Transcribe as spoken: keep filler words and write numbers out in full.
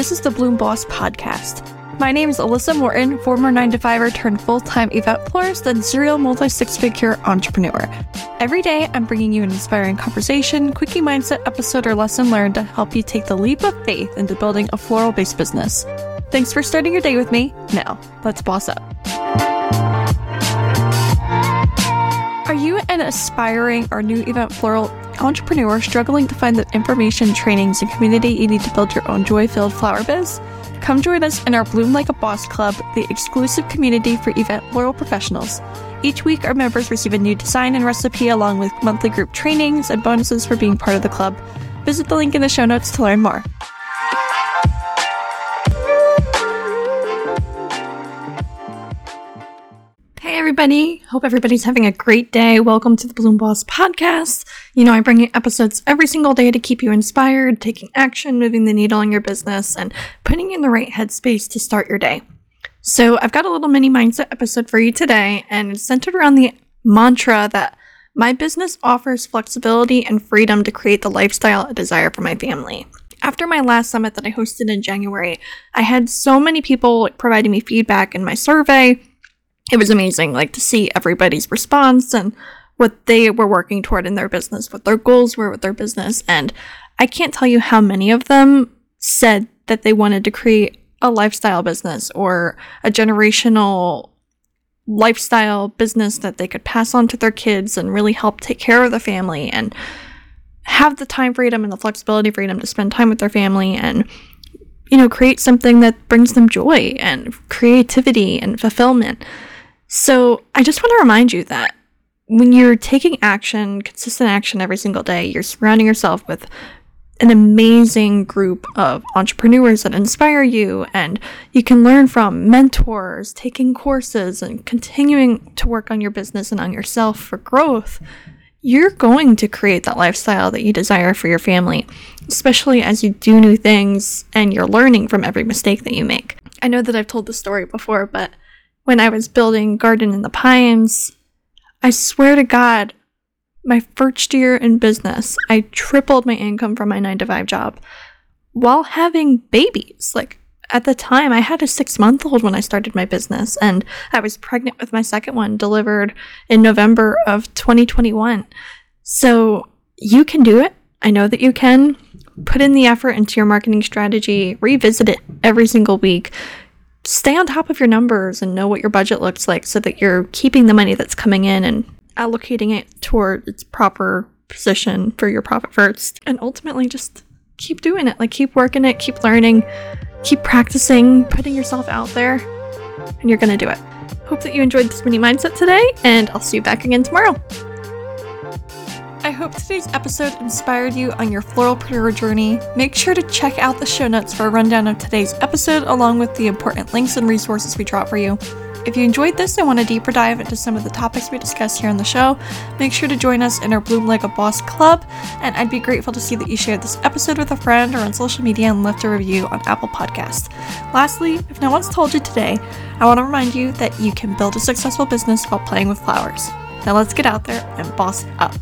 This is the Bloom Boss Podcast. My name is Alyssa Morton, former nine to five-er turned full-time event florist and serial multi-six-figure entrepreneur. Every day, I'm bringing you an inspiring conversation, quickie mindset episode, or lesson learned to help you take the leap of faith into building a floral-based business. Thanks for starting your day with me. Now, let's boss up. Are you an aspiring or new event floral entrepreneur struggling to find the information, trainings, and community you need to build your own joy-filled flower biz? Come join us in our Bloom Like a Boss Club, the exclusive community for event floral professionals. Each week, our members receive a new design and recipe along with monthly group trainings and bonuses for being part of the club. Visit the link in the show notes to learn more. Hey everybody, hope everybody's having a great day. Welcome to the Bloom Boss Podcast. You know, I bring you episodes every single day to keep you inspired, taking action, moving the needle in your business, and putting you in the right headspace to start your day. So I've got a little mini mindset episode for you today, and it's centered around the mantra that my business offers flexibility and freedom to create the lifestyle I desire for my family. After my last summit that I hosted in January, I had so many people providing me feedback in my survey. It was amazing, like, to see everybody's response and what they were working toward in their business, what their goals were with their business. And I can't tell you how many of them said that they wanted to create a lifestyle business or a generational lifestyle business that they could pass on to their kids and really help take care of the family and have the time freedom and the flexibility freedom to spend time with their family and, you know, create something that brings them joy and creativity and fulfillment. So I just want to remind you that when you're taking action, consistent action every single day, you're surrounding yourself with an amazing group of entrepreneurs that inspire you and you can learn from, mentors, taking courses, and continuing to work on your business and on yourself for growth. You're going to create that lifestyle that you desire for your family, especially as you do new things and you're learning from every mistake that you make. I know that I've told this story before, but when I was building Garden in the Pines, I swear to God, my first year in business, I tripled my income from my nine to five job while having babies. Like, at the time, I had a six-month-old when I started my business, and I was pregnant with my second one, delivered in November of twenty twenty-one. So you can do it. I know that you can. Put in the effort into your marketing strategy. Revisit it every single week. Stay on top of your numbers and know what your budget looks like so that you're keeping the money that's coming in and allocating it toward its proper position for your profit first. And ultimately, just keep doing it. Like, keep working it, keep learning, keep practicing, putting yourself out there, and you're going to do it. Hope that you enjoyed this mini mindset today, and I'll see you back again tomorrow. I hope today's episode inspired you on your floralpreneur journey. Make sure to check out the show notes for a rundown of today's episode along with the important links and resources we drop for you. If you enjoyed this and want a deeper dive into some of the topics we discuss here on the show, make sure to join us in our Bloom Like a Boss Club, and I'd be grateful to see that you shared this episode with a friend or on social media and left a review on Apple Podcasts. Lastly, if no one's told you today, I want to remind you that you can build a successful business while playing with flowers. Now let's get out there and boss up.